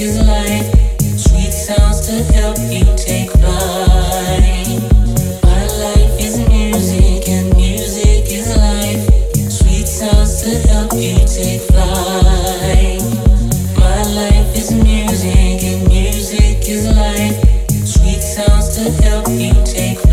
is life, sweet sounds to help you take flight. My life is music and music is life, sweet sounds to help you take flight. My life is music and music is life, sweet sounds to help you take flight.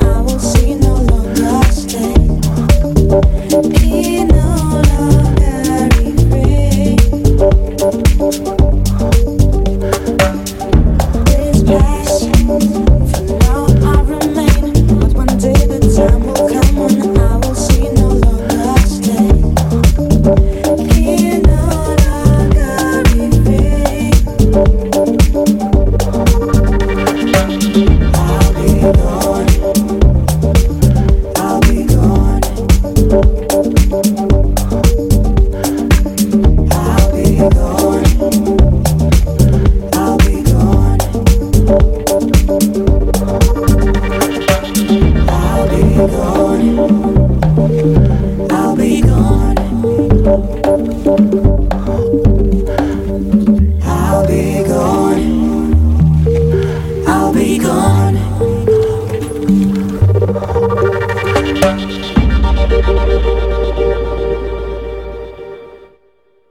I will see no longer stay in all.